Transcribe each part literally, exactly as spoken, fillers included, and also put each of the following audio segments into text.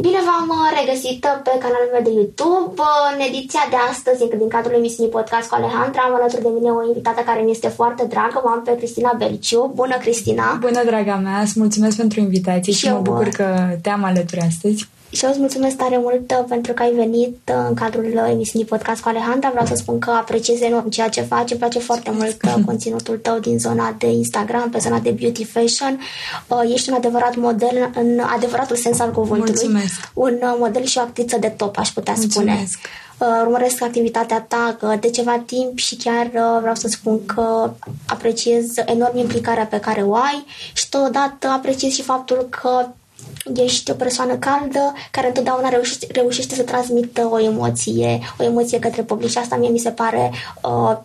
Bine v-am regăsit pe canalul meu de YouTube. În ediția de astăzi, încă din cadrul emisiunii Podcast cu Alejandra, am alături de mine o invitată care mi este foarte dragă. M-am pe Cristina Belciu. Bună, Cristina! Bună, draga mea! Îți mulțumesc pentru invitație și, și mă bucur că te-am alături astăzi. Și eu îți mulțumesc tare mult pentru că ai venit în cadrul emisiunii Podcast cu Alejandra. Vreau să spun că apreciez enorm ceea ce faci. Îmi place foarte mult conținutul tău din zona de Instagram, pe zona de beauty fashion. Ești un adevărat model în adevăratul sens al cuvântului. Mulțumesc. Un model și o actriță de top, aș putea spune. Mulțumesc. Urmăresc activitatea ta de ceva timp și chiar vreau să spun că apreciez enorm implicarea pe care o ai și totodată apreciez și faptul că ești o persoană caldă care întotdeauna reușește, reușește să transmită o emoție, o emoție către public și asta mie mi se pare uh,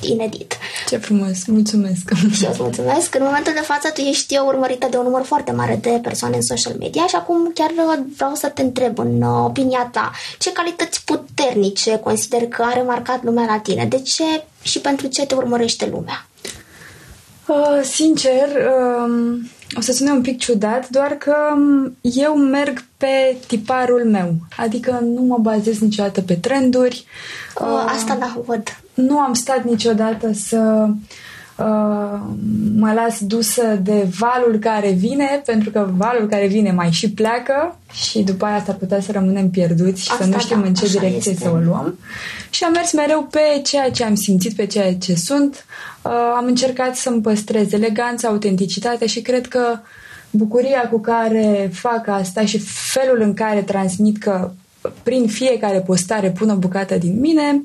inedit. Ce frumos, mulțumesc! Și eu îți mulțumesc! În momentul de față tu ești urmărită de un număr foarte mare de persoane în social media și acum chiar vreau să te întreb în uh, opinia ta, ce calități puternice consideri că a remarcat lumea la tine? De ce și pentru ce te urmărește lumea? Uh, sincer... Uh... O să sune un pic ciudat, doar că eu merg pe tiparul meu. Adică nu mă bazez niciodată pe trenduri. Uh, asta da, văd. Nu am stat niciodată să uh, mă las dusă de valul care vine, pentru că valul care vine mai și pleacă și după aia s-ar putea să rămânem pierduți și asta să nu știm da, în ce direcție este. Să o luăm. Și am mers mereu pe ceea ce am simțit, pe ceea ce sunt. Am încercat să-mi păstrez eleganța, autenticitatea și cred că bucuria cu care fac asta și felul în care transmit că prin fiecare postare pun o bucată din mine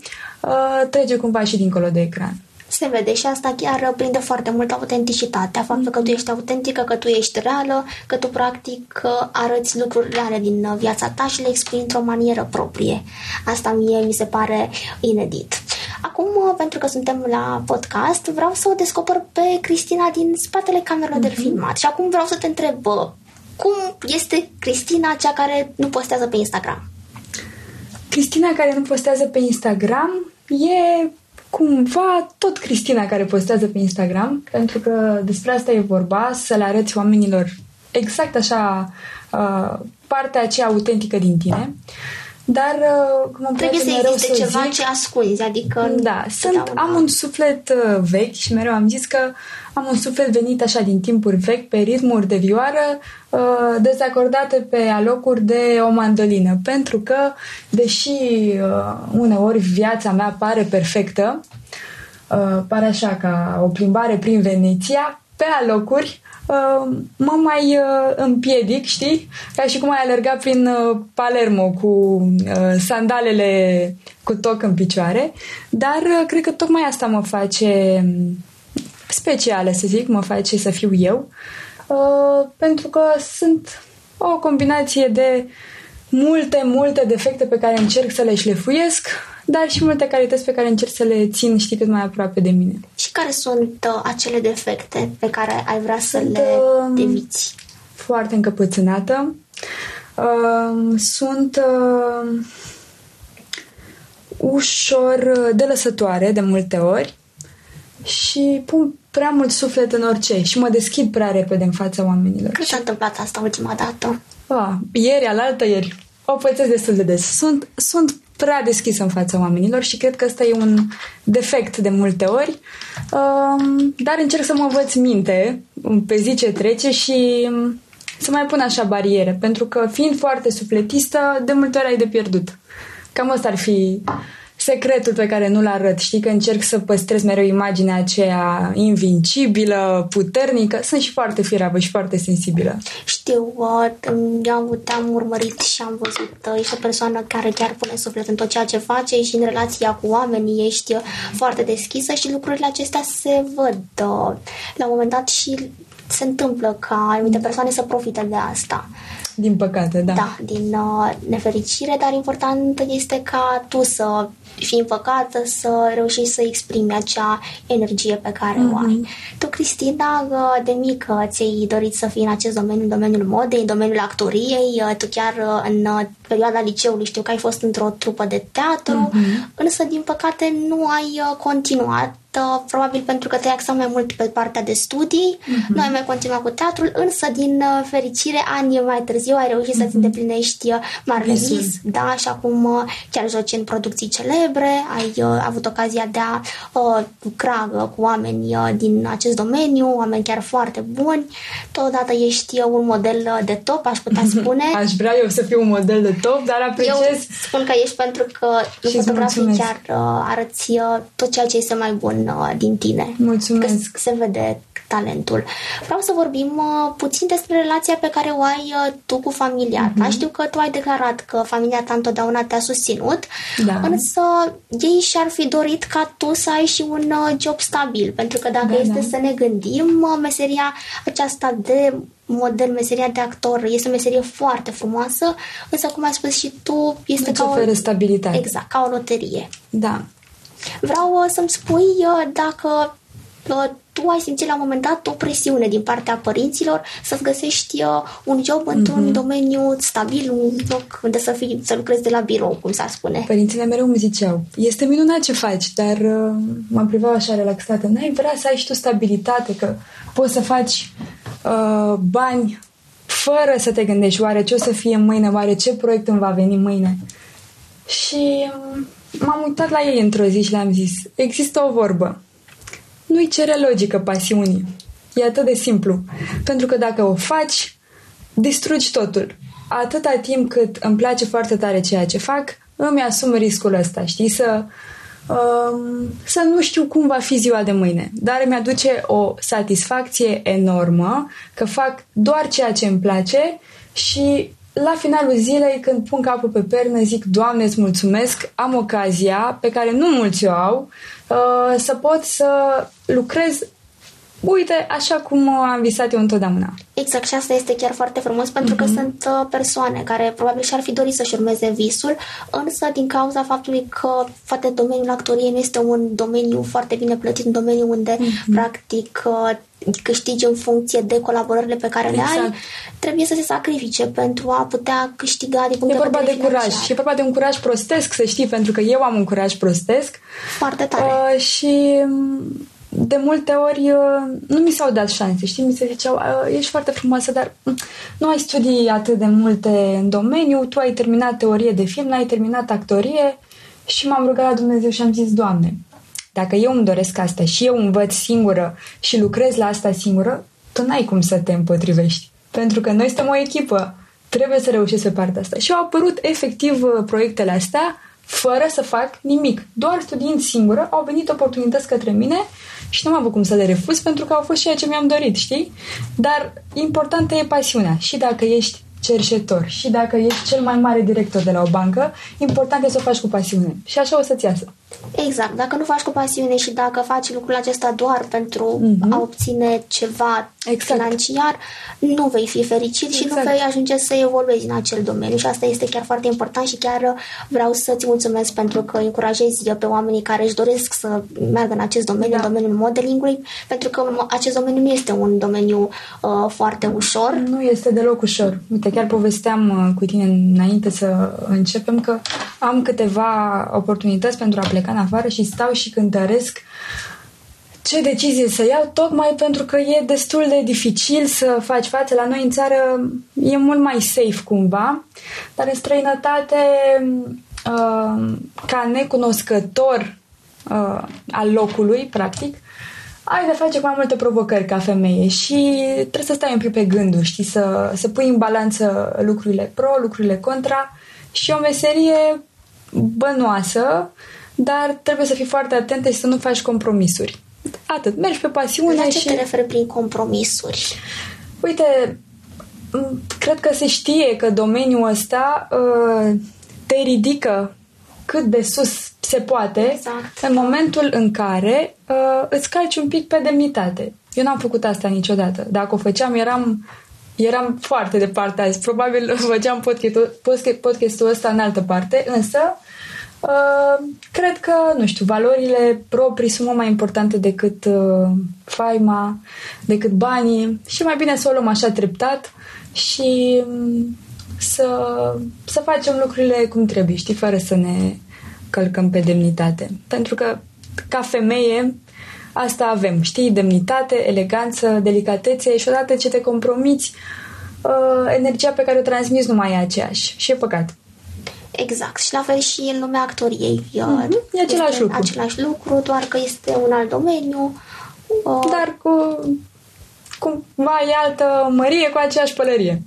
trece cumva și dincolo de ecran. Se vede și asta chiar prinde foarte mult autenticitatea, faptul că tu ești autentică, că tu ești reală, că tu practic arăți lucruri reale din viața ta și le expui într-o manieră proprie. Asta mie mi se pare inedit. Acum, pentru că suntem la podcast, vreau să o descoper pe Cristina din spatele camerelor mm-hmm. de filmat. Și acum vreau să te întreb, cum este Cristina, cea care nu postează pe Instagram? Cristina care nu postează pe Instagram e cumva tot Cristina care postează pe Instagram, pentru că despre asta e vorba, să le arăți oamenilor exact așa partea aceea autentică din tine. Dar cum trebuie să existe să ceva zic, ce ascunzi, adică da, sunt, am un suflet vechi și mereu am zis că am un suflet venit așa din timpuri vechi pe ritmuri de vioară dezacordate pe alocuri de o mandolină, pentru că deși uneori viața mea pare perfectă, pare așa ca o plimbare prin Veneția, pe alocuri mă mai împiedic, știi? Ca și cum ai alerga prin Palermo cu sandalele cu toc în picioare, dar cred că tocmai asta mă face specială, să zic, mă face să fiu eu, pentru că sunt o combinație de multe, multe defecte pe care încerc să le șlefuiesc, dar și multe calități pe care încerc să le țin, știi, cât mai aproape de mine. Și care sunt uh, acele defecte pe care ai vrea să sunt, le deviți? Foarte încăpățânată. Uh, sunt uh, ușor delăsătoare de multe ori și pun prea mult suflet în orice și mă deschid prea repede în fața oamenilor. Cât s-a întâmplat asta ultima dată? Uh, ieri, alaltă ieri. O pățesc destul de des. Sunt, sunt prea deschisă în fața oamenilor și cred că ăsta e un defect de multe ori, dar încerc să mă învăț minte pe zi ce trece și să mai pun așa bariere, pentru că fiind foarte sufletistă, de multe ori ai de pierdut. Cam ăsta ar fi secretul pe care nu-l arăt. Știi că încerc să păstrez mereu imaginea aceea invincibilă, puternică. Sunt și foarte firavă și foarte sensibilă. Știu, eu te-am urmărit și am văzut. Ești o persoană care chiar pune suflet în tot ceea ce face și în relația cu oamenii ești foarte deschisă și lucrurile acestea se văd la un moment dat și se întâmplă ca anumite persoane să profite de asta. Din păcate, da. Da, din uh, nefericire, dar important este ca tu să fii împăcată, să reușești să exprimi acea energie pe care mm-hmm. o ai. Tu, Cristina, de mică ți-ai dorit să fii în acest domeniu, în domeniul modei, în domeniul actoriei. Tu chiar în perioada liceului știu că ai fost într-o trupă de teatru, mm-hmm. însă, din păcate, nu ai continuat probabil pentru că te axam mai mult pe partea de studii. Uh-huh. Noi am mai continuat cu teatrul, însă din fericire ani mai târziu ai reușit uh-huh. să-ți îndeplinești marele vis, da, și acum chiar joci în producții celebre, ai uh, avut ocazia de a uh, lucra uh, cu oameni uh, din acest domeniu, oameni chiar foarte buni. Totodată ești uh, un model de top, aș putea spune. Aș vrea eu să fiu un model de top, dar apreciez. Eu spun că ești pentru că în fotografii chiar uh, arăți uh, tot ceea ce este mai bun din tine. Mulțumesc. Că se vede talentul. Vreau să vorbim uh, puțin despre relația pe care o ai uh, tu cu familia ta. Mm-hmm. Știu că tu ai declarat că familia ta întotdeauna te-a susținut, da. Însă ei și-ar fi dorit ca tu să ai și un uh, job stabil, pentru că dacă da, este da. să ne gândim, uh, meseria aceasta de model, meseria de actor, este o meserie foarte frumoasă, însă, cum ai spus și tu, este nu-ți ca oferă o... stabilitate. Exact, ca o loterie. Da. Vreau uh, să-mi spui uh, dacă uh, tu ai simțit la un moment dat o presiune din partea părinților să-ți găsești uh, un job mm-hmm. într-un domeniu stabil, un loc unde să, fii, să lucrezi de la birou, cum s-ar spune. Părințile mereu îmi ziceau, este minunat ce faci, dar uh, mă priveau așa relaxată, n-ai vrea să ai și tu stabilitate, că poți să faci uh, bani fără să te gândești, oare ce o să fie mâine, oare ce proiect îmi va veni mâine. Și... Uh, m-am uitat la ei într-o zi și le-am zis, există o vorbă, nu-i cere logică pasiunii, e atât de simplu, pentru că dacă o faci, distrugi totul. Atâta timp cât îmi place foarte tare ceea ce fac, îmi asum riscul ăsta, știi, să, um, să nu știu cum va fi ziua de mâine, dar îmi aduce o satisfacție enormă că fac doar ceea ce îmi place și la finalul zilei, când pun capul pe pernă, zic, Doamne, îți mulțumesc, am ocazia, pe care nu mulți o au, să pot să lucrez, uite, așa cum am visat eu întotdeauna. Exact, și asta este chiar foarte frumos, pentru mm-hmm. că sunt persoane care probabil și-ar fi dorit să-și urmeze visul, însă din cauza faptului că poate domeniul actoriei nu este un domeniu foarte bine plătit, un domeniu unde mm-hmm. practic câștigi în funcție de colaborările pe care exact. le ai, trebuie să se sacrifice pentru a putea câștiga din punct de vedere financiar. E vorba de curaj. Și e vorba de un curaj prostesc, să știi, pentru că eu am un curaj prostesc. Foarte tare. Uh, și... de multe ori nu mi s-au dat șanse, știi, mi se ziceau, ești foarte frumoasă, dar nu ai studii atât de multe în domeniu, tu ai terminat teorie de film, n-ai terminat actorie. Și m-am rugat la Dumnezeu și am zis, Doamne, dacă eu îmi doresc asta și eu învăț singură și lucrez la asta singură, tu n-ai cum să te împotrivești, pentru că noi suntem o echipă, trebuie să reușesc pe partea asta. Și au apărut efectiv proiectele astea fără să fac nimic, doar studiind singură, au venit oportunități către mine și nu am avut cum să le refuz, pentru că au fost ceea ce mi-am dorit, știi? Dar importantă e pasiunea. Și dacă ești cerșetor, și dacă ești cel mai mare director de la o bancă, important e să o faci cu pasiune. Și așa o să-ți iasă. Exact. Dacă nu faci cu pasiune și dacă faci lucrul acesta doar pentru mm-hmm. a obține ceva exact. financiar, nu vei fi fericit exact. și nu vei ajunge să evoluezi în acel domeniu. Și asta este chiar foarte important și chiar vreau să-ți mulțumesc pentru că încurajezi pe oamenii care își doresc să meargă în acest domeniu, da. în domeniul modelingului, pentru că acest domeniu nu este un domeniu uh, foarte ușor. Nu este deloc ușor. Uite, chiar povesteam cu tine înainte să începem că am câteva oportunități pentru a pleca în afară și stau și cântăresc ce decizie să iau, tocmai pentru că e destul de dificil să faci față. La noi în țară e mult mai safe cumva, dar în străinătate, ca necunoscător al locului, practic, ai de face cu mai multe provocări ca femeie și trebuie să stai un pic pe gânduri, știi, să, să pui în balanță lucrurile pro, lucrurile contra, și o meserie bănoasă, dar trebuie să fii foarte atentă și să nu faci compromisuri. Atât, mergi pe pasiune. La ce și... te referi prin compromisuri? Uite, cred că se știe că domeniul ăsta uh, te ridică cât de sus se poate, exact. în momentul în care uh, îți calci un pic pe demnitate. Eu n-am făcut asta niciodată. Dacă o făceam, eram, eram foarte departe azi. Probabil făceam podcastul, podcastul ăsta în altă parte, însă uh, cred că, nu știu, valorile proprii sunt mult mai importante decât uh, faima, decât banii, și mai bine să o luăm așa treptat și... Um, Să, să facem lucrurile cum trebuie, știi, fără să ne călcăm pe demnitate. Pentru că, ca femeie, Asta avem, știi, demnitate, eleganță, delicatețe și odată ce te compromiți, energia pe care o transmiți nu mai e aceeași și e păcat. Exact. Și la fel și în lumea actoriei. Mm-hmm. E același lucru. același lucru, doar că este un alt domeniu. Dar cu cumva e altă mărie cu aceeași pălărie.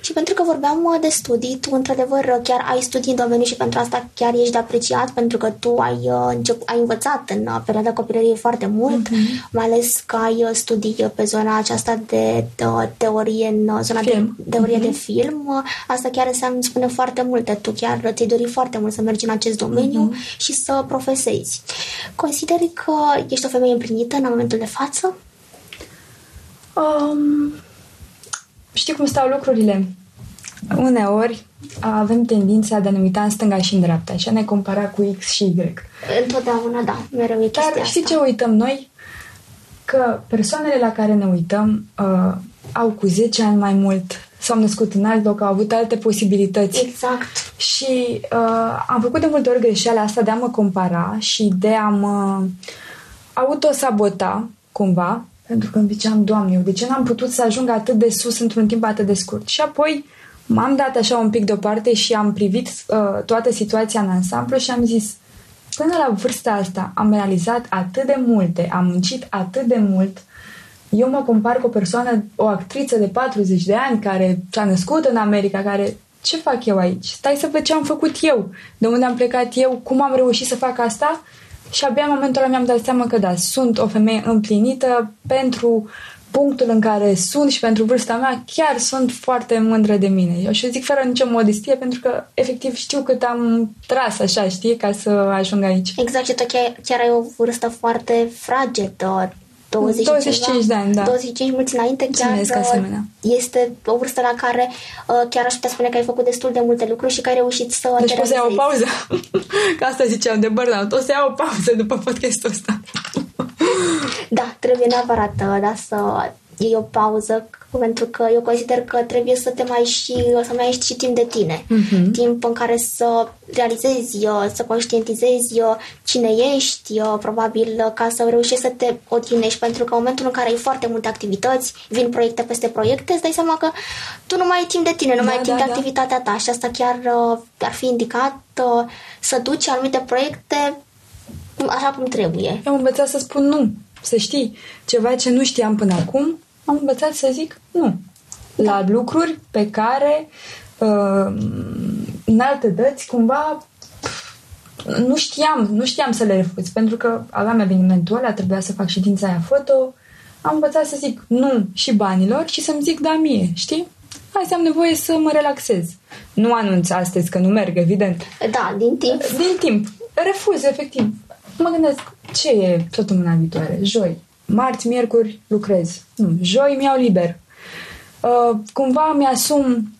Și pentru că vorbeam de studii, tu într-adevăr chiar ai studii în domeniu și pentru asta chiar ești de apreciat, pentru că tu ai, încep, ai învățat în perioada copilăriei foarte mult, mm-hmm. mai ales că ai studii pe zona aceasta de, de teorie, în zona film. de teorie mm-hmm. de film. Asta chiar înseamnă, spune foarte multe. Tu chiar ți-ai dorit foarte mult să mergi în acest domeniu mm-hmm. și să profesezi. Consideri că ești o femeie împlinită în momentul de față? Um... Știi cum stau lucrurile? Uneori avem tendința de a ne uita în stânga și în dreapta și a ne compara cu X și Y. Întotdeauna, da, mereu e chestia. Dar știi asta. Ce uităm noi? Că persoanele la care ne uităm uh, au cu zece ani mai mult, s-au născut în alt loc, au avut alte posibilități. Exact. Și uh, am făcut de multe ori greșeala asta de a mă compara și de a mă autosabota cumva. Pentru că îmi ziceam, Doamne, eu de ce n-am putut să ajung atât de sus într-un timp atât de scurt? Și apoi m-am dat așa un pic deoparte și am privit uh, toată situația în ansamblu și am zis, până la vârsta asta am realizat atât de multe, am muncit atât de mult, eu mă compar cu o persoană, o actriță de patruzeci de ani care s-a născut în America, care, ce fac eu aici? Stai să văd ce am făcut eu, de unde am plecat eu, cum am reușit să fac asta. Și abia în momentul ăla mi-am dat seama că da, sunt o femeie împlinită pentru punctul în care sunt și pentru vârsta mea, chiar sunt foarte mândră de mine. Eu și zic fără nicio modestie, pentru că efectiv știu cât am tras așa, știi, ca să ajung aici. Exact, și tu chiar, chiar ai o vârstă foarte fragedă. douăzeci și cinci de ani, da. douăzeci și cinci, mulți înainte, chiar este o vârstă la care uh, chiar aș putea spune că ai făcut destul de multe lucruri și că ai reușit să deci te realizezi. Deci poți să iau o pauză? Că asta ziceam de burnout. O să iau o pauză după podcastul ăsta. Da, trebuie neapărat da, să iei o pauză, pentru că eu consider că trebuie să te mai și să mai ești și timp de tine. Uh-huh. Timp în care să realizezi, să conștientizezi cine ești, probabil ca să reușești să te odihnești, pentru că în momentul în care ai foarte multe activități, vin proiecte peste proiecte, îți dai seama că tu nu mai ai timp de tine, nu da, mai ai timp da, de da. activitatea ta și asta chiar ar fi indicat să duci anumite proiecte așa cum trebuie. Am învățat să spun nu, să știi, ceva ce nu știam până acum, am învățat să zic nu la lucruri pe care uh, în alte dăți cumva nu știam, nu știam să le refuz, pentru că aveam evenimentul ăla, trebuia să fac ședința aia foto, am învățat să zic nu și banilor și să-mi zic da mie, știi? Azi am nevoie să mă relaxez. Nu anunț astăzi că nu merg, evident. Da, din timp. Din timp. Refuz, efectiv. Mă gândesc, ce e săptămâna viitoare? Joi. Marți, miercuri lucrez. Nu, joi mi-au liber. Uh, cumva mi-asum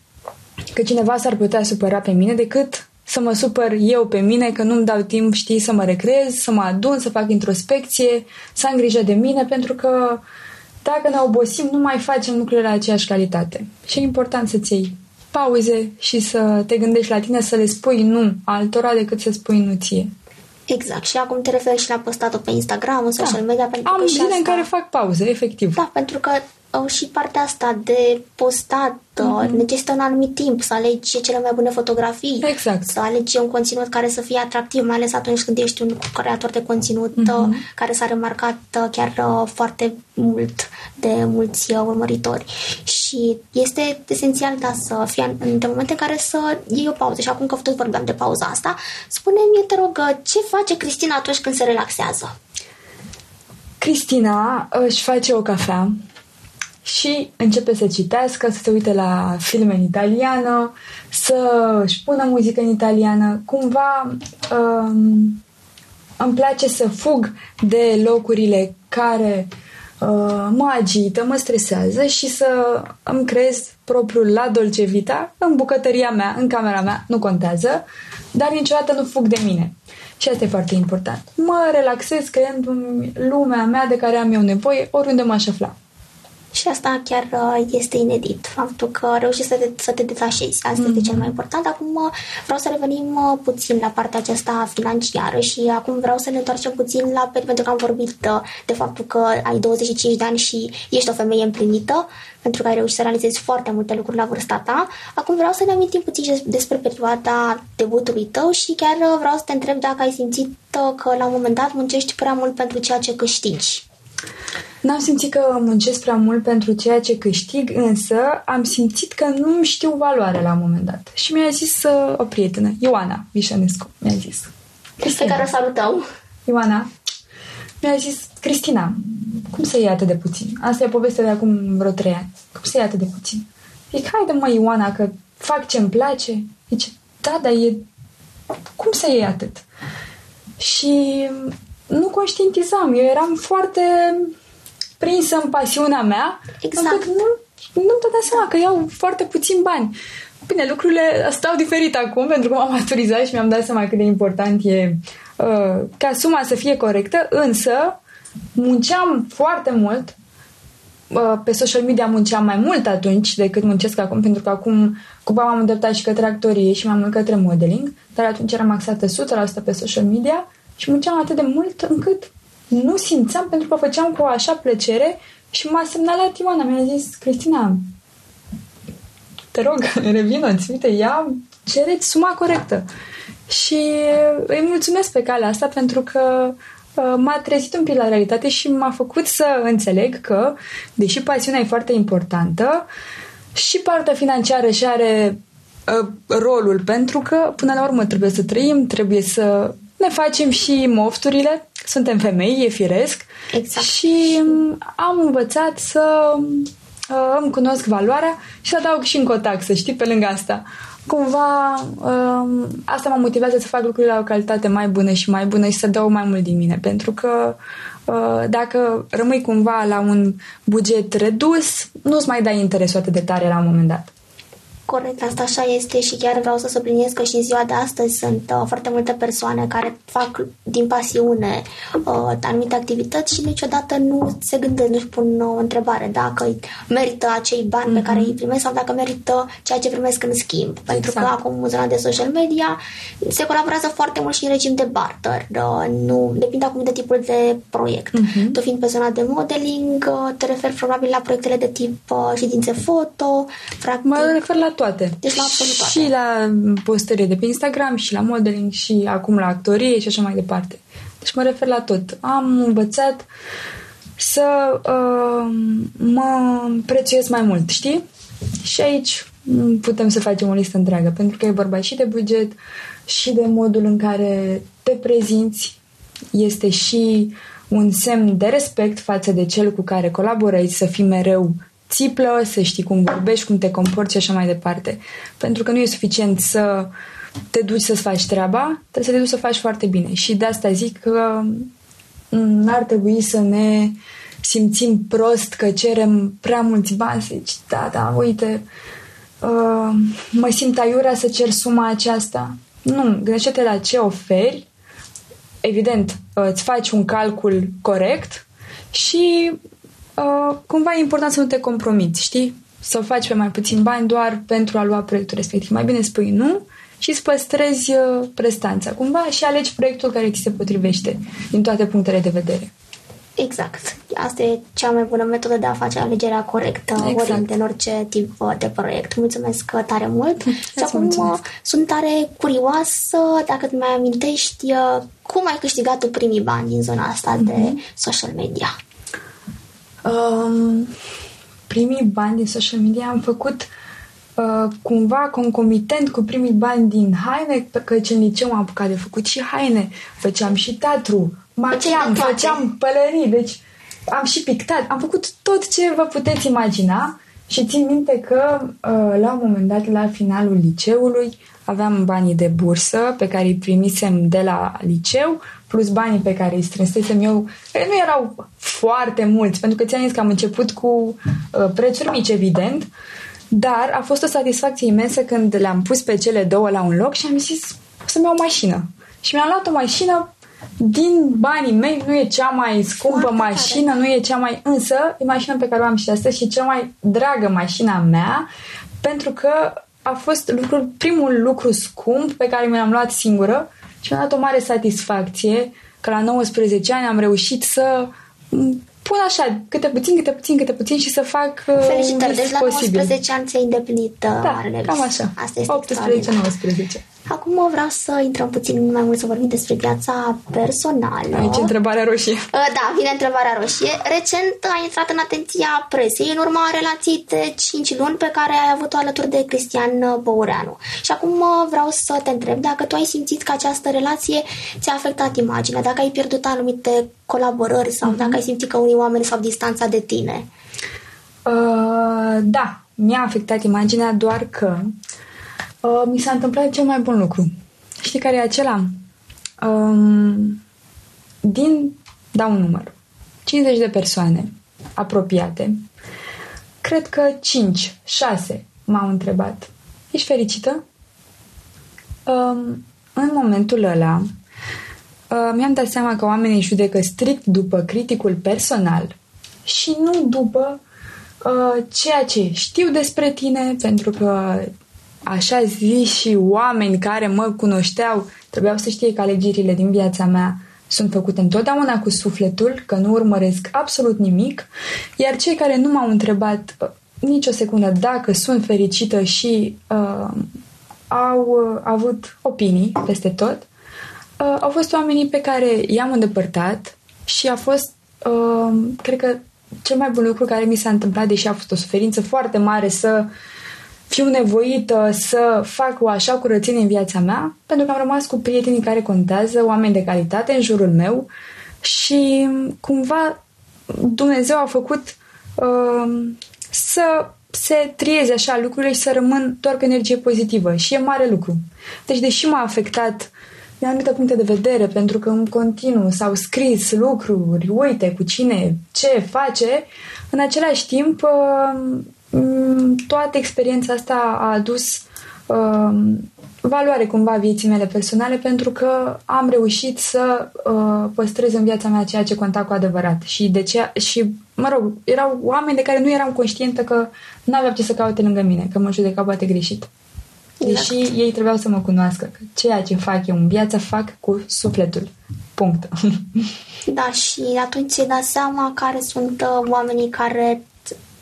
că cineva s-ar putea supăra pe mine decât să mă supăr eu pe mine că nu-mi dau timp, știi, să mă recreez, să mă adun, să fac introspecție, să am grijă de mine, pentru că dacă ne obosim, nu mai facem lucrurile la aceeași calitate. Și e important să-ți iei pauze și să te gândești la tine, să le spui nu altora decât să spui nu ție. Exact. Și acum te referi și la postatul pe Instagram, în social da. media. Pentru am că zile asta... în care fac pauze, efectiv. Da, pentru că uh, și partea asta de postat uh, mm-hmm. necesită un anumit timp să alegi cele mai bune fotografii. Exact. Să alegi un conținut care să fie atractiv, mai ales atunci când ești un creator de conținut mm-hmm. uh, care s-a remarcat uh, chiar uh, foarte mult de mulți uh, urmăritori. Și este esențial, da, să fie în momente în care să iei o pauză. Și acum că tot vorbeam de pauza asta, spune-mi, te rog, ce face Cristina atunci când se relaxează? Cristina își face o cafea și începe să citească, să se uite la filme în italiană, să-și pună muzică în italiană. Cumva um, îmi place să fug de locurile care... mă agită, mă stresează și să îmi creez propriul la Dolce Vita, în bucătăria mea, în camera mea, nu contează, dar niciodată nu fug de mine. Și asta e foarte important. Mă relaxez creând lumea mea de care am eu nevoie oriunde m-aș afla. Și asta chiar este inedit, faptul că reușești să te, să te detașezi. Asta mm-hmm. este cel mai important. Acum vreau să revenim puțin la partea aceasta financiară și acum vreau să ne întoarcem puțin la, pentru că am vorbit de faptul că ai douăzeci și cinci de ani și ești o femeie împlinită, pentru că ai reușit să realizezi foarte multe lucruri la vârsta ta. Acum vreau să ne amintim puțin despre perioada debutului tău și chiar vreau să te întreb dacă ai simțit că la un moment dat muncești prea mult pentru ceea ce câștigi. N-am simțit că muncesc prea mult pentru ceea ce câștig, însă am simțit că nu știu valoarea la un moment dat. Și mi-a zis uh, o prietenă, Ioana Vișanescu, mi-a zis. Cristina. Pe care o salutăm. Ioana mi-a zis, Cristina, cum să iei atât de puțin? Asta e povestea de acum vreo trei ani. Cum să iei atât de puțin? Zic, haide mă, Ioana, că fac ce-mi place. Zice, da, dar e... Cum să iei atât? Și... nu conștientizam. Eu eram foarte prinsă în pasiunea mea. Exact. Încât nu, nu-mi dădea seama că iau foarte puțin bani. Bine, lucrurile stau diferit acum pentru că m-am maturizat și mi-am dat seama cât de important e uh, ca suma să fie corectă, însă munceam foarte mult. Uh, pe social media munceam mai mult atunci decât muncesc acum, pentru că acum cumva m-am îndreptat și către actorie și mai mult către modeling, dar atunci eram axată o sută la sută pe social media. Și munceam atât de mult încât nu simțeam, pentru că o făceam cu așa plăcere și m-a semnalat Ioana. Mi-a zis, Cristina, te rog, revină-ți, uite, ia, cereți suma corectă. Și îi mulțumesc pe calea asta pentru că m-a trezit un pic la realitate și m-a făcut să înțeleg că, deși pasiunea e foarte importantă, și partea financiară și are uh, rolul, pentru că, până la urmă, trebuie să trăim, trebuie să... ne facem și mofturile, suntem femei, e firesc. Exact. Și am învățat să uh, îmi cunosc valoarea și să adaug și încă o taxă, știi, pe lângă asta. Cumva uh, asta mă motivează să fac lucrurile la o calitate mai bună și mai bună și să dau mai mult din mine, pentru că uh, dacă rămâi cumva la un buget redus, nu-ți mai dai interesul atât de tare la un moment dat. Corect, asta așa este și chiar vreau să subliniez că și în ziua de astăzi sunt uh, foarte multe persoane care fac din pasiune uh, anumite activități și niciodată nu se gândesc, nu-și pun o întrebare dacă merită acei bani mm-hmm. pe care îi primesc sau dacă merită ceea ce primesc în schimb. Pentru exact. Că acum în zona de social media se colaborează foarte mult și în regim de barter. Uh, nu, depinde acum de tipul de proiect. Mm-hmm. Tu fiind pe zona de modeling, uh, te referi probabil la proiectele de tip uh, ședințe foto, practic. Mă refer la toate. Deci la absolut toate. Și la postări de pe Instagram, și la modeling, și acum la actorie și așa mai departe. Deci mă refer la tot. Am învățat să uh, mă prețuiesc mai mult, știi? Și aici putem să facem o listă întreagă, pentru că e vorba și de buget, și de modul în care te prezinți. Este și un semn de respect față de cel cu care colaborezi, să fii mereu țiplă, să știi cum vorbești, cum te comporți și așa mai departe. Pentru că nu e suficient să te duci să-ți faci treaba, trebuie să te duci să faci foarte bine. Și de asta zic că n-ar trebui să ne simțim prost că cerem prea mulți bani. Să zici, da, da, uite, uh, mă simt aiurea să cer suma aceasta. Nu, gândește-te la ce oferi. Evident, uh, îți faci un calcul corect și... Uh, cumva e important să nu te compromiți, știi? Să o faci pe mai puțin bani doar pentru a lua proiectul respectiv. Mai bine spui nu și îți păstrezi uh, prestanța cumva și alegi proiectul care ți se potrivește din toate punctele de vedere. Exact. Asta e cea mai bună metodă de a face alegerea corectă exact. Oriunde, în orice tip de proiect. Mulțumesc tare mult. Și acum mulțumesc. Sunt tare curioasă dacă îmi mai amintești cum ai câștigat tu primii bani din zona asta mm-hmm. de social media. Um, primii bani din social media am făcut uh, cumva concomitent cu primii bani din haine, căci în liceu am apucat de făcut și haine, făceam și teatru, machiam, făceam pălării, deci am și pictat, am făcut tot ce vă puteți imagina și țin minte că uh, la un moment dat, la finalul liceului, aveam banii de bursă pe care îi primisem de la liceu, plus banii pe care îi strânsesem eu, care nu erau foarte mulți, pentru că ți-am zis că am început cu uh, prețuri mici, evident, dar a fost o satisfacție imensă când le-am pus pe cele două la un loc și am zis să-mi iau o mașină. Și mi-am luat o mașină din banii mei, nu e cea mai scumpă mașină, nu e cea mai... Însă, e mașina pe care o am și astăzi și cea mai dragă mașina mea, pentru că a fost lucru, primul lucru scump pe care mi l-am luat singură și mi-a dat o mare satisfacție că la nouăsprezece ani am reușit să... pun așa, câte puțin, câte puțin, câte puțin și să fac uh, felicitări, deci la nouăsprezece ani ți-ai îndeplinit uh, da, marele vis. Cam așa, optsprezece nouăsprezece. Acum vreau să intrăm puțin mai mult să vorbim despre viața personală. Aici întrebarea roșie. Uh, da, vine întrebarea roșie. Recent ai intrat în atenția presei în urma relației de cinci luni pe care ai avut-o alături de Cristian Boureanu. Și acum uh, vreau să te întreb dacă tu ai simțit că această relație ți-a afectat imaginea, dacă ai pierdut anumite colaborări sau mm-hmm. dacă ai simțit că unii oameni s-au distanțat de tine. Uh, da, mi-a afectat imaginea, doar că Uh, mi s-a întâmplat cel mai bun lucru. Știi care e acela? Uh, din, dau un număr, cincizeci de persoane apropiate, cred că cinci șase m-au întrebat: ești fericită? Uh, în momentul ăla uh, mi-am dat seama că oamenii judecă strict după criticul personal și nu după uh, ceea ce știu despre tine, pentru că așa zic și oameni care mă cunoșteau, trebuiau să știe că alegerile din viața mea sunt făcute întotdeauna cu sufletul, că nu urmăresc absolut nimic, iar cei care nu m-au întrebat nicio secundă dacă sunt fericită și uh, au uh, avut opinii peste tot, uh, au fost oamenii pe care i-am îndepărtat și a fost, uh, cred că, cel mai bun lucru care mi s-a întâmplat, deși a fost o suferință foarte mare să fiu nevoită să fac o așa curățenie în viața mea, pentru că am rămas cu prietenii care contează, oameni de calitate în jurul meu și cumva Dumnezeu a făcut uh, să se trieze așa lucrurile și să rămân doar cu energie pozitivă și e mare lucru. Deci deși m-a afectat din anumite puncte de vedere, pentru că în continuu s-au scris lucruri, uite cu cine, ce face, în același timp uh, toată experiența asta a adus uh, valoare cumva vieții mele personale, pentru că am reușit să uh, păstrez în viața mea ceea ce conta cu adevărat și, de ce, și mă rog, erau oameni de care nu eram conștientă că n-aveam ce să caute lângă mine, că mă judecau poate greșit, deși exact. Ei trebuiau să mă cunoască, că ceea ce fac eu în viață fac cu sufletul. Punct. Da, și atunci ți-ai dat seama care sunt uh, oamenii care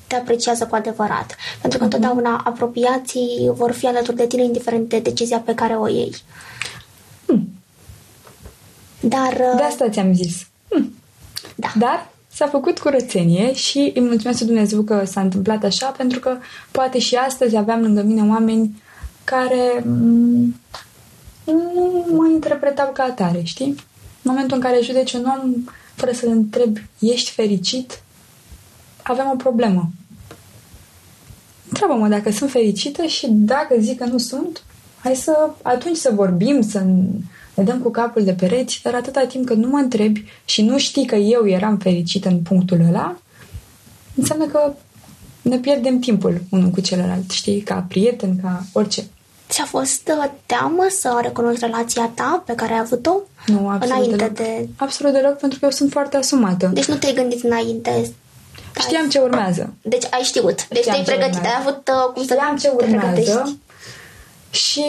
te apreciază cu adevărat. Pentru că întotdeauna apropiații vor fi alături de tine indiferent de decizia pe care o iei. Hmm. Dar... de asta ți-am zis. Hmm. Da. Dar s-a făcut curățenie și îmi mulțumesc Dumnezeu că s-a întâmplat așa, pentru că poate și astăzi aveam lângă mine oameni care nu mă interpretau ca atare, știi? În momentul în care judeci un om fără să-l întrebi, ești fericit? Avem o problemă. Întreabă-mă dacă sunt fericită și dacă zic că nu sunt, hai să atunci să vorbim, să ne dăm cu capul de pereți, dar atâta timp cât nu mă întrebi și nu știi că eu eram fericită în punctul ăla, înseamnă că ne pierdem timpul unul cu celălalt, știi, ca prieten, ca orice. Ți-a fost teamă să recunoști relația ta pe care ai avut-o? Nu, absolut înainte deloc. De... absolut deloc, pentru că eu sunt foarte asumată. Deci nu te-ai gândit înainte? Știam ce urmează. Deci ai știut. Deci te-ai pregătit. Urmează. Ai avut uh, cum să Știam ce urmează și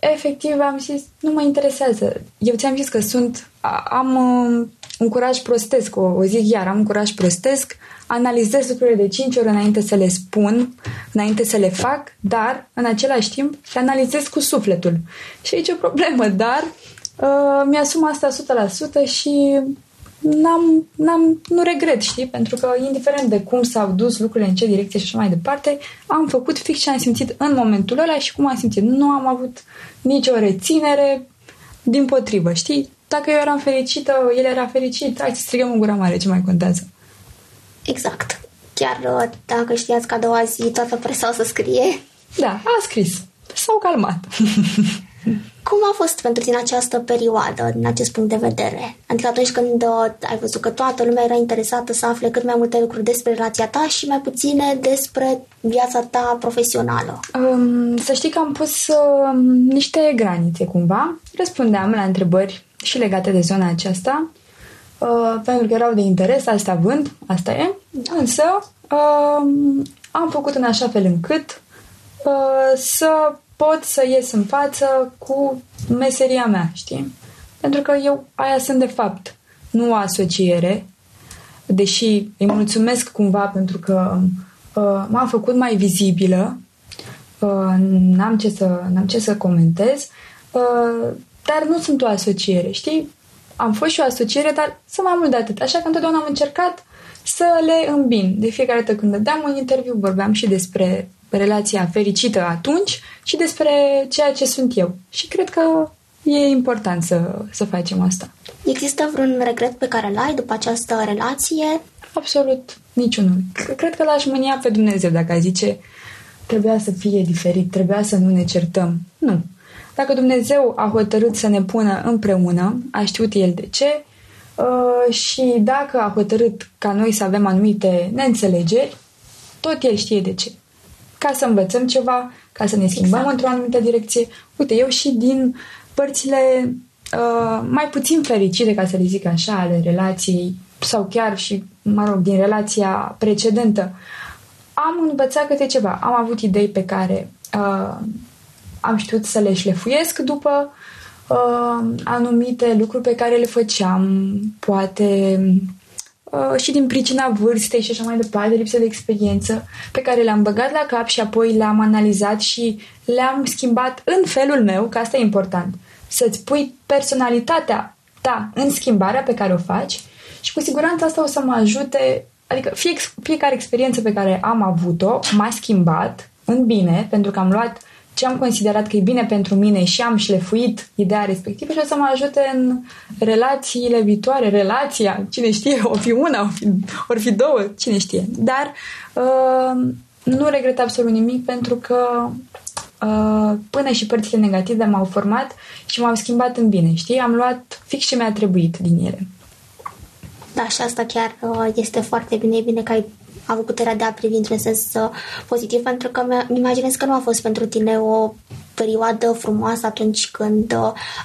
efectiv am zis nu mă interesează. Eu ți-am zis că sunt, am uh, un curaj prostesc, o, o zic iar, am un curaj prostesc, analizez lucrurile de cinci ori înainte să le spun, înainte să le fac, dar în același timp le analizez cu sufletul. Și aici e o problemă, dar uh, mi-asum asta o sută la sută și... N-am, n-am, nu regret, știi? Pentru că, indiferent de cum s-au dus lucrurile, în ce direcție și așa mai departe, am făcut fix ce am simțit în momentul ăla și cum am simțit. Nu am avut nicio reținere, dimpotrivă, știi? Dacă eu eram fericită, el era fericit, hai să strigăm în gura mare, ce mai contează? Exact. Chiar dacă știați că a doua zi toată presa o să scrie. Da, a scris. S-au calmat. Cum a fost pentru tine această perioadă, din acest punct de vedere? Adică atunci când ai văzut că toată lumea era interesată să afle cât mai multe lucruri despre relația ta și mai puține despre viața ta profesională. Um, să știi că am pus uh, niște granițe, cumva. Răspundeam la întrebări și legate de zona aceasta, uh, pentru că erau de interes, asta vând, asta e. Însă uh, am făcut în așa fel încât uh, să... pot să ies în față cu meseria mea, știi? Pentru că eu aia sunt de fapt, nu o asociere, deși îi mulțumesc cumva pentru că uh, m-a făcut mai vizibilă, uh, n-am ce să, n-am ce să comentez, uh, dar nu sunt o asociere, știi? Am fost și o asociere, dar sunt mai mult de atât, așa că întotdeauna am încercat să le îmbin. De fiecare dată când dădeam un interviu, vorbeam și despre relația fericită atunci și despre ceea ce sunt eu. Și cred că e important să, să facem asta. Există vreun regret pe care l-ai după această relație? Absolut niciunul. Cred că l-aș mânia pe Dumnezeu dacă a zice trebuia să fie diferit, trebuia să nu ne certăm. Nu. Dacă Dumnezeu a hotărât să ne pună împreună, a știut El de ce, și dacă a hotărât ca noi să avem anumite neînțelegeri, tot El știe de ce. Ca să învățăm ceva, ca să ne schimbăm exact într-o anumită direcție. Uite, eu și din părțile uh, mai puțin fericite, ca să le zic așa, ale relației, sau chiar și, mă rog, din relația precedentă, am învățat câte ceva. Am avut idei pe care uh, am știut să le șlefuiesc după uh, anumite lucruri pe care le făceam, poate... și din pricina vârstei și așa mai departe, lipsă de experiență, pe care le-am băgat la cap și apoi le-am analizat și le-am schimbat în felul meu, că asta e important. Să-ți pui personalitatea ta în schimbarea pe care o faci și cu siguranță asta o să mă ajute, adică fie, fiecare experiență pe care am avut-o m-a schimbat în bine, pentru că am luat ce am considerat că e bine pentru mine și am șlefuit ideea respectivă și o să mă ajute în relațiile viitoare, relația, cine știe, o fi una, o fi, or fi două, cine știe. Dar uh, nu regret absolut nimic pentru că uh, până și părțile negative m-au format și m-au schimbat în bine, știi? Am luat fix ce mi-a trebuit din ele. Da, și asta chiar uh, este foarte bine, e bine că ai a avut puterea de a privi într-un sens uh, pozitiv, pentru că îmi imaginez că nu a fost pentru tine o perioadă frumoasă atunci când uh,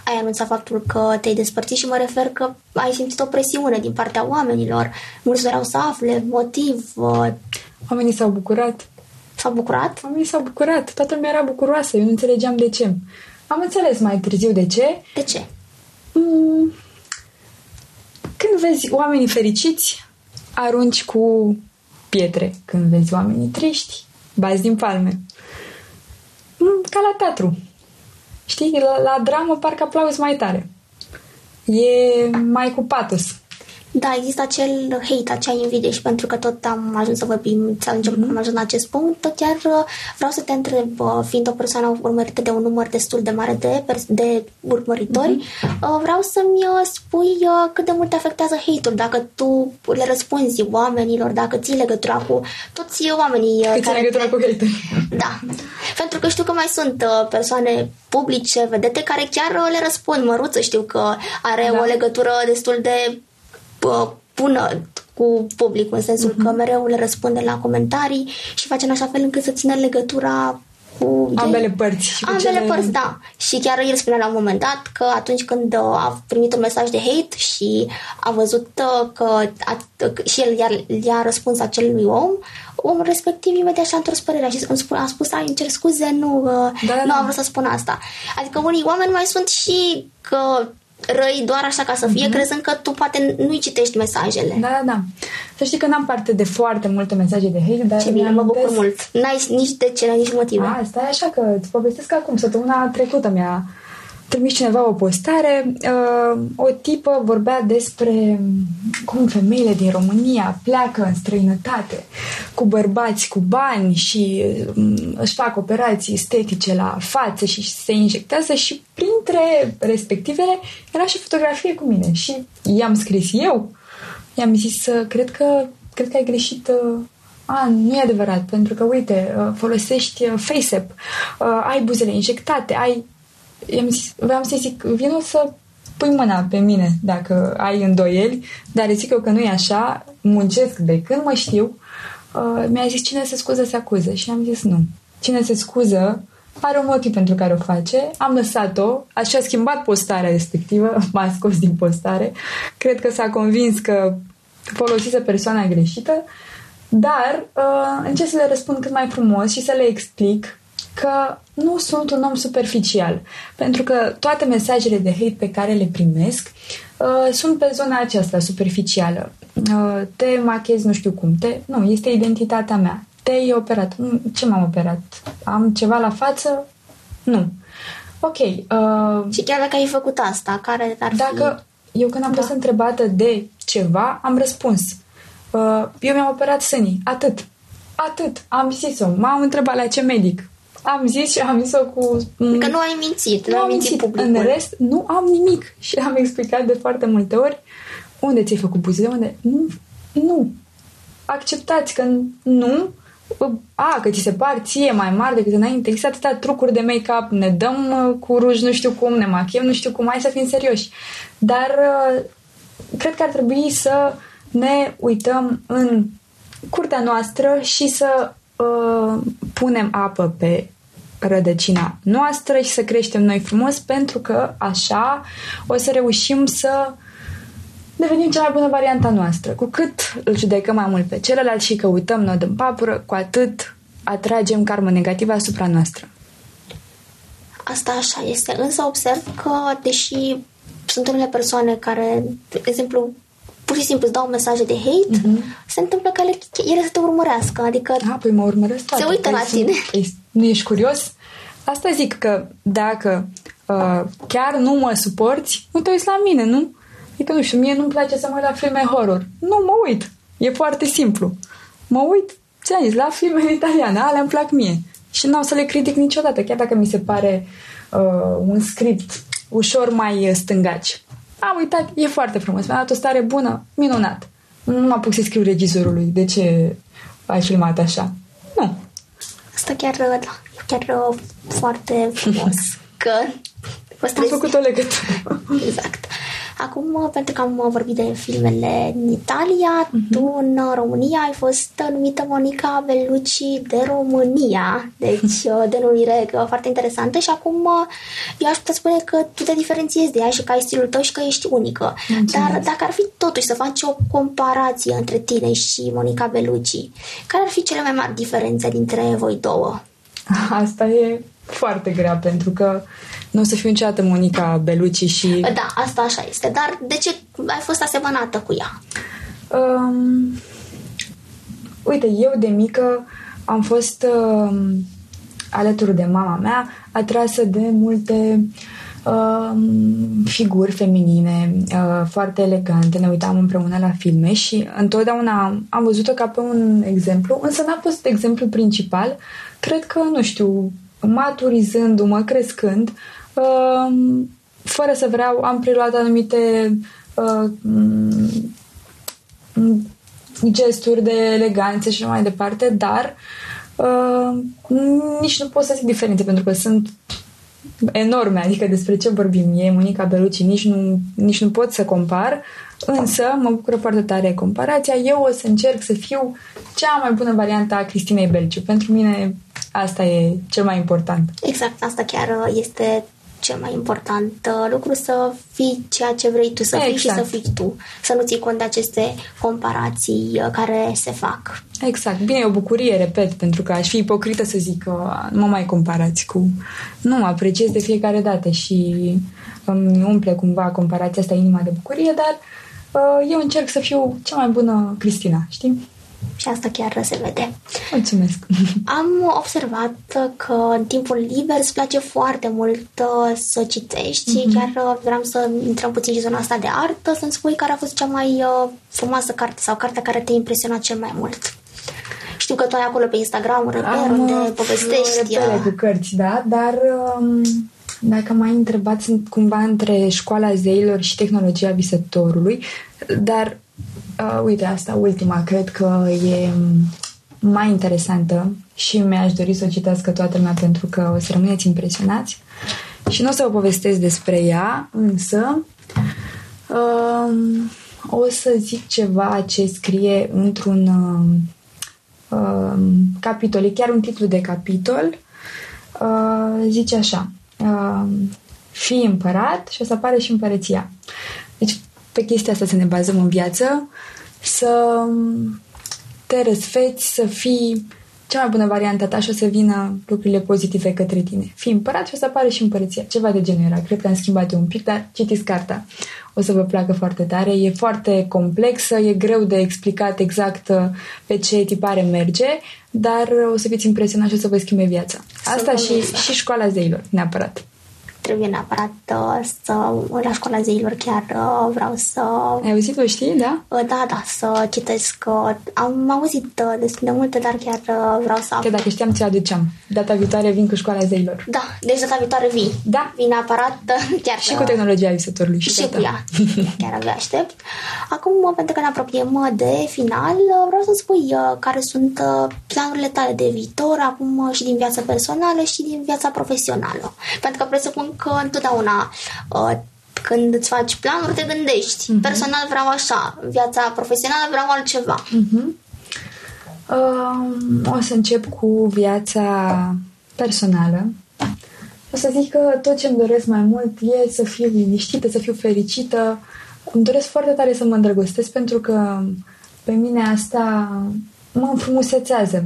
ai anunțat faptul că te-ai despărțit și mă refer că ai simțit o presiune din partea oamenilor. Mulți doreau să afle motiv. Uh... Oamenii s-au bucurat. S-au bucurat? Oamenii s-au bucurat. Toată lumea era bucuroasă. Eu nu înțelegeam de ce. Am înțeles mai târziu de ce. De ce? Mm. Când vezi oamenii fericiți, arunci cu pietre. Când vezi oamenii triști, bați din palme. Ca la teatru. Știi? La, la dramă parcă aplauzi mai tare. E mai cu patos. Da, există acel hate, acea invidie și pentru că tot am ajuns să vorbim, să ajungem, mm-hmm. am ajuns la acest punct, chiar vreau să te întreb, fiind o persoană urmărită de un număr destul de mare de, de urmăritori, mm-hmm. vreau să-mi spui cât de mult te afectează hate-ul, dacă tu le răspunzi oamenilor, dacă ții legătura cu toți oamenii. Că ții legătura te... cu hate-ul. Da, pentru că știu că mai sunt persoane publice, vedete, care chiar le răspund. Măruță știu că are da. o legătură destul de pună cu publicul, în sensul uh-huh. că mereu le răspunde la comentarii și face în așa fel încât să țină legătura cu ambele părți. Și ambele cele... părți, da. Și chiar el spunea la un moment dat că atunci când a primit un mesaj de hate și a văzut că a, și el i-a, i-a răspuns acelui om, omul respectiv imediat și-a întors părerea și a spus, ai, îmi cer scuze, nu, da, da, nu am vrut să spun asta. Adică unii oameni mai sunt și că răi doar așa ca să fie, mm-hmm. crezând că tu poate nu-i citești mesajele. Da, da, da. Să știi că n-am parte de foarte multe mesaje de hate, dar... Ce bine, mă bucur mult. N-ai nici de ce, n-ai nici motive. A, stai așa că îți povestesc acum. Săptămâna trecută mi-a trimis cineva o postare. Uh, o tipă vorbea despre cum femeile din România pleacă în străinătate cu bărbați, cu bani și um, își fac operații estetice la față și se injectează și printre respectivele era și fotografie cu mine și i-am scris eu. I-am zis, cred că, cred că ai greșit... Uh... A, nu e adevărat, pentru că, uite, folosești FaceApp, uh, ai buzele injectate, ai... vreau să-i zic, vino să pui mâna pe mine dacă ai îndoieli, dar îi zic eu că nu e așa, muncesc de când mă știu. Uh, mi-a zis, cine se scuză se acuză, și am zis nu. Cine se scuză are un motiv pentru care o face, am lăsat-o, așa a schimbat postarea respectivă, m-a scos din postare, cred că s-a convins că folosise persoana greșită, dar uh, încerc să le răspund cât mai frumos și să le explic că nu sunt un om superficial, pentru că toate mesajele de hate pe care le primesc uh, sunt pe zona aceasta superficială. Uh, te machezi nu știu cum, te... nu, este identitatea mea. Te-ai operat. Ce m-am operat? Am ceva la față? Nu. Ok. Uh, și chiar dacă ai făcut asta, care ar dacă fi? Eu când am da. fost întrebată de ceva, am răspuns. Uh, eu mi-am operat sânii. Atât. Atât. Am zis-o. M-am întrebat la ce medic. Am zis și am zis-o cu... Că nu ai mințit. Nu am mințit. Publicul. În rest, nu am nimic. Și am explicat de foarte multe ori unde ți-ai făcut buzele, unde... Nu. Nu. Acceptați că nu... A, că ți se par ție mai mari decât înainte. Există atâtea trucuri de make-up, ne dăm cu ruj nu știu cum, ne machiem nu știu cum, hai să fim serioși. Dar cred că ar trebui să ne uităm în curtea noastră și să uh, punem apă pe rădăcina noastră și să creștem noi frumos, pentru că așa o să reușim să devenim cea mai bună varianta noastră. Cu cât îl judecăm mai mult pe celălalt și căutăm nod în papură, cu atât atragem karmă negativă asupra noastră. Asta așa este. Însă observ că, deși sunt unele persoane care, de exemplu, pur și simplu îți dau mesaje de hate, mm-hmm. se întâmplă că ele să te urmărească. Adică a, păi mă urmăresc toate. Se uită la tine. Nu ești curios? Asta zic, că dacă uh, chiar nu mă suporți, nu te uiți la mine, nu? Adică, nu știu, mie nu-mi place să mă uit la filme horror. Nu, mă uit. E foarte simplu. Mă uit, ți-am zis, la filme italiane. Alea îmi plac mie. Și n-am să le critic niciodată, chiar dacă mi se pare uh, un script ușor mai stângaci. Am uitat, e foarte frumos. Mi-a dat o stare bună, minunat. Nu mă apuc să scriu regizorului de ce ai filmat așa. Nu. Asta chiar, da, chiar foarte frumos. Că... Am făcut o legătură. Exact. Acum, pentru că am vorbit de filmele în Italia, uh-huh. tu în România ai fost numită Monica Bellucci de România. Deci o denumire foarte interesantă și acum eu aș putea spune că tu te diferențiezi de ea și că ai stilul tău și că ești unică. Mulțumesc. Dar dacă ar fi totuși să faci o comparație între tine și Monica Bellucci, care ar fi cele mai mari diferențe dintre voi două? Asta e foarte grea, pentru că nu o să fiu niciodată Monica Bellucci și... Da, asta așa este. Dar de ce ai fost asemănată cu ea? Um, uite, eu de mică am fost uh, alături de mama mea atrasă de multe uh, figuri feminine uh, foarte elegante. Ne uitam împreună la filme și întotdeauna am văzut-o ca pe un exemplu, însă n-a fost exemplu principal. Cred că, nu știu... maturizându-mă, crescând, fără să vreau, am preluat anumite gesturi de eleganță și mai departe, dar nici nu pot să zic diferențe, pentru că sunt enorme, adică despre ce vorbim, e Monica Bellucci, nici nu, nici nu pot să compar, însă mă bucură foarte tare comparația. Eu o să încerc să fiu cea mai bună variantă a Cristinei Belciu. Pentru mine asta e cel mai important. Exact, asta chiar este cel mai important lucru, să fii ceea ce vrei tu să fii, exact. Și să fii tu, să nu ții cont de aceste comparații care se fac. Exact, bine, e o bucurie, repet, pentru că aș fi ipocrită să zic că nu mă mai comparați cu... Nu, mă apreciez de fiecare dată și îmi umple cumva comparația asta inima de bucurie, dar eu încerc să fiu cea mai bună Cristina, știi? Și asta chiar se vede. Mulțumesc! Am observat că în timpul liber îți place foarte mult să citești și mm-hmm. chiar vreau să intrăm puțin și zona asta de artă, să-mi spui care a fost cea mai frumoasă carte sau cartea care te-a impresionat cel mai mult. Știu că tu ai acolo pe Instagram un reper unde povestești. Am repere cu cărți, da, dar dacă m-ai întrebat, sunt cumva între Școala Zeilor și Tehnologia Visătorului, dar Uh, uite, asta ultima cred că e mai interesantă și mi-aș dori să o citească toată lumea, pentru că o să rămâneți impresionați. și nu o să vă povestesc despre ea, însă um, o să zic ceva ce scrie într-un um, capitol, e chiar un titlu de capitol, uh, zice așa, uh, fii împărat și o să apare și împărăția. Deci pe chestia asta să ne bazăm în viață, să te răsfeți, să fii cea mai bună variantă ta și o să vină lucrurile pozitive către tine. Fii împărat și o să apare și împărăția. Ceva de genul era. Cred că am schimbat un pic, dar citiți cartea. O să vă placă foarte tare. E foarte complexă, e greu de explicat exact pe ce tipare merge, dar o să fiți impresionați și o să vă schimbe viața. Asta și, și școala zeilor, neapărat. Trebuie neapărat uh, să, la școala zeilor chiar uh, vreau să... Ai auzit, o știi, da? Uh, da, da, să citesc. Uh, am auzit uh, destul de multe, dar chiar uh, vreau să... Că dacă știam, ți-o aduceam. Data viitoare vin cu școala zeilor. Da, deci data viitoare vii. Da. Vii neapărat uh, chiar... Și uh, cu tehnologia visătorului. Și, și cu ea. Chiar abia aștept. Acum, pentru că ne apropiem de final, uh, vreau să-mi spui uh, care sunt uh, planurile tale de viitor, acum uh, și din viața personală și din viața profesională. Pentru că presupun că întotdeauna uh, când îți faci planuri, te gândești. Uh-huh. Personal vreau așa, viața profesională vreau altceva. Uh-huh. Uh, o să încep cu viața personală. O să zic că tot ce îmi doresc mai mult e să fiu liniștită, să fiu fericită. Îmi doresc foarte tare să mă îndrăgostesc, pentru că pe mine asta mă înfrumusețează.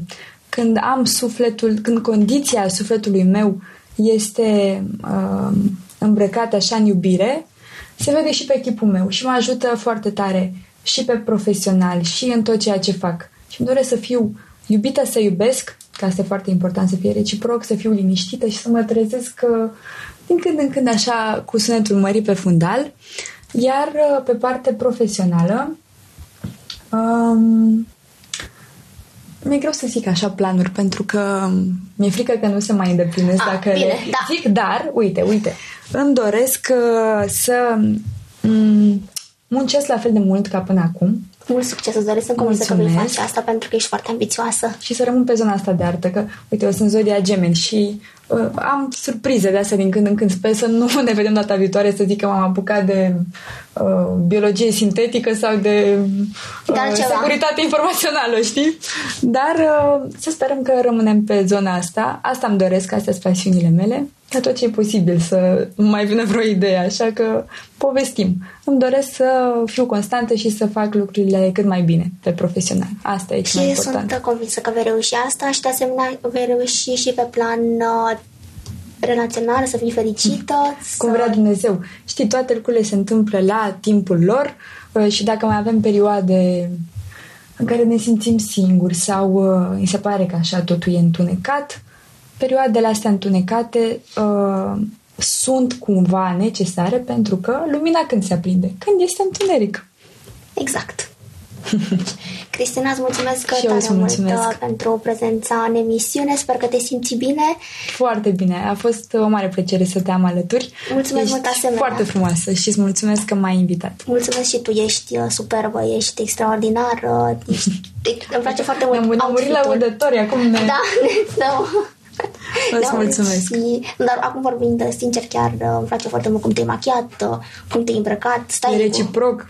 Când am sufletul, când condiția sufletului meu este uh, îmbrăcat așa în iubire, se vede și pe chipul meu și mă ajută foarte tare și pe profesional și în tot ceea ce fac. Și îmi doresc să fiu iubită, să iubesc, că asta e foarte important, să fie reciproc, să fiu liniștită și să mă trezesc uh, din când în când așa cu sunetul mării pe fundal. Iar uh, pe parte profesională um, mi-e greu să zic așa planuri, pentru că mi-e frică că nu se mai îndeplinesc dacă bine, le da. zic, dar, uite, uite, îmi doresc uh, să um, muncesc la fel de mult ca până acum. Mult succes, îți doresc să convinsă că vei face asta, pentru că ești foarte ambițioasă. Și să rămân pe zona asta de artă, că, uite, eu sunt zodia gemeni și uh, am surprize de astea din când în când. Sper să nu ne vedem data viitoare să zic că m-am apucat de uh, biologie sintetică sau de uh, securitate informațională, știi? Dar uh, să sperăm că rămânem pe zona asta. Asta îmi doresc, astea sunt pasiunile mele. Dar tot ce e posibil să mai vină vreo idee, așa că povestim. Îmi doresc să fiu constantă și să fac lucrurile cât mai bine pe profesional. Asta e cel mai important. Și sunt convinsă că vei reuși asta și de asemenea vei reuși și pe plan uh, relațional, să fii fericită. Cum să... vrea Dumnezeu. Știi, toate lucrurile se întâmplă la timpul lor uh, și dacă mai avem perioade în care ne simțim singuri sau uh, îi se pare că așa totul e întunecat, perioadele astea întunecate uh, sunt cumva necesare, pentru că lumina când se aprinde? Când este întuneric. Exact. Cristina, îți mulțumesc că tare mult mulțumesc. pentru prezența în emisiune. Sper că te simți bine. Foarte bine. A fost o mare plăcere să te am alături. Mulțumesc ești mult asemenea. Foarte frumoasă și îți mulțumesc că m-ai invitat. Mulțumesc și tu. Ești superbă, ești extraordinară. Ești... Îmi place foarte mult. Ne-am murit la udători. Acum ne... Da, da. Da, mulțumesc. Și, dar acum vorbind sincer, chiar îmi place foarte mult cum te-ai machiat, cum te-ai îmbrăcat, stai cu... reciproc.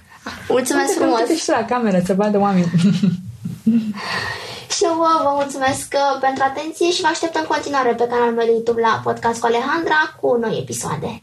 Mulțumesc frumos. Uite și la cameră, să vadă oamenii. Și eu vă mulțumesc pentru atenție și vă aștept în continuare pe canalul meu de YouTube la Podcast cu Alejandra cu noi episoade.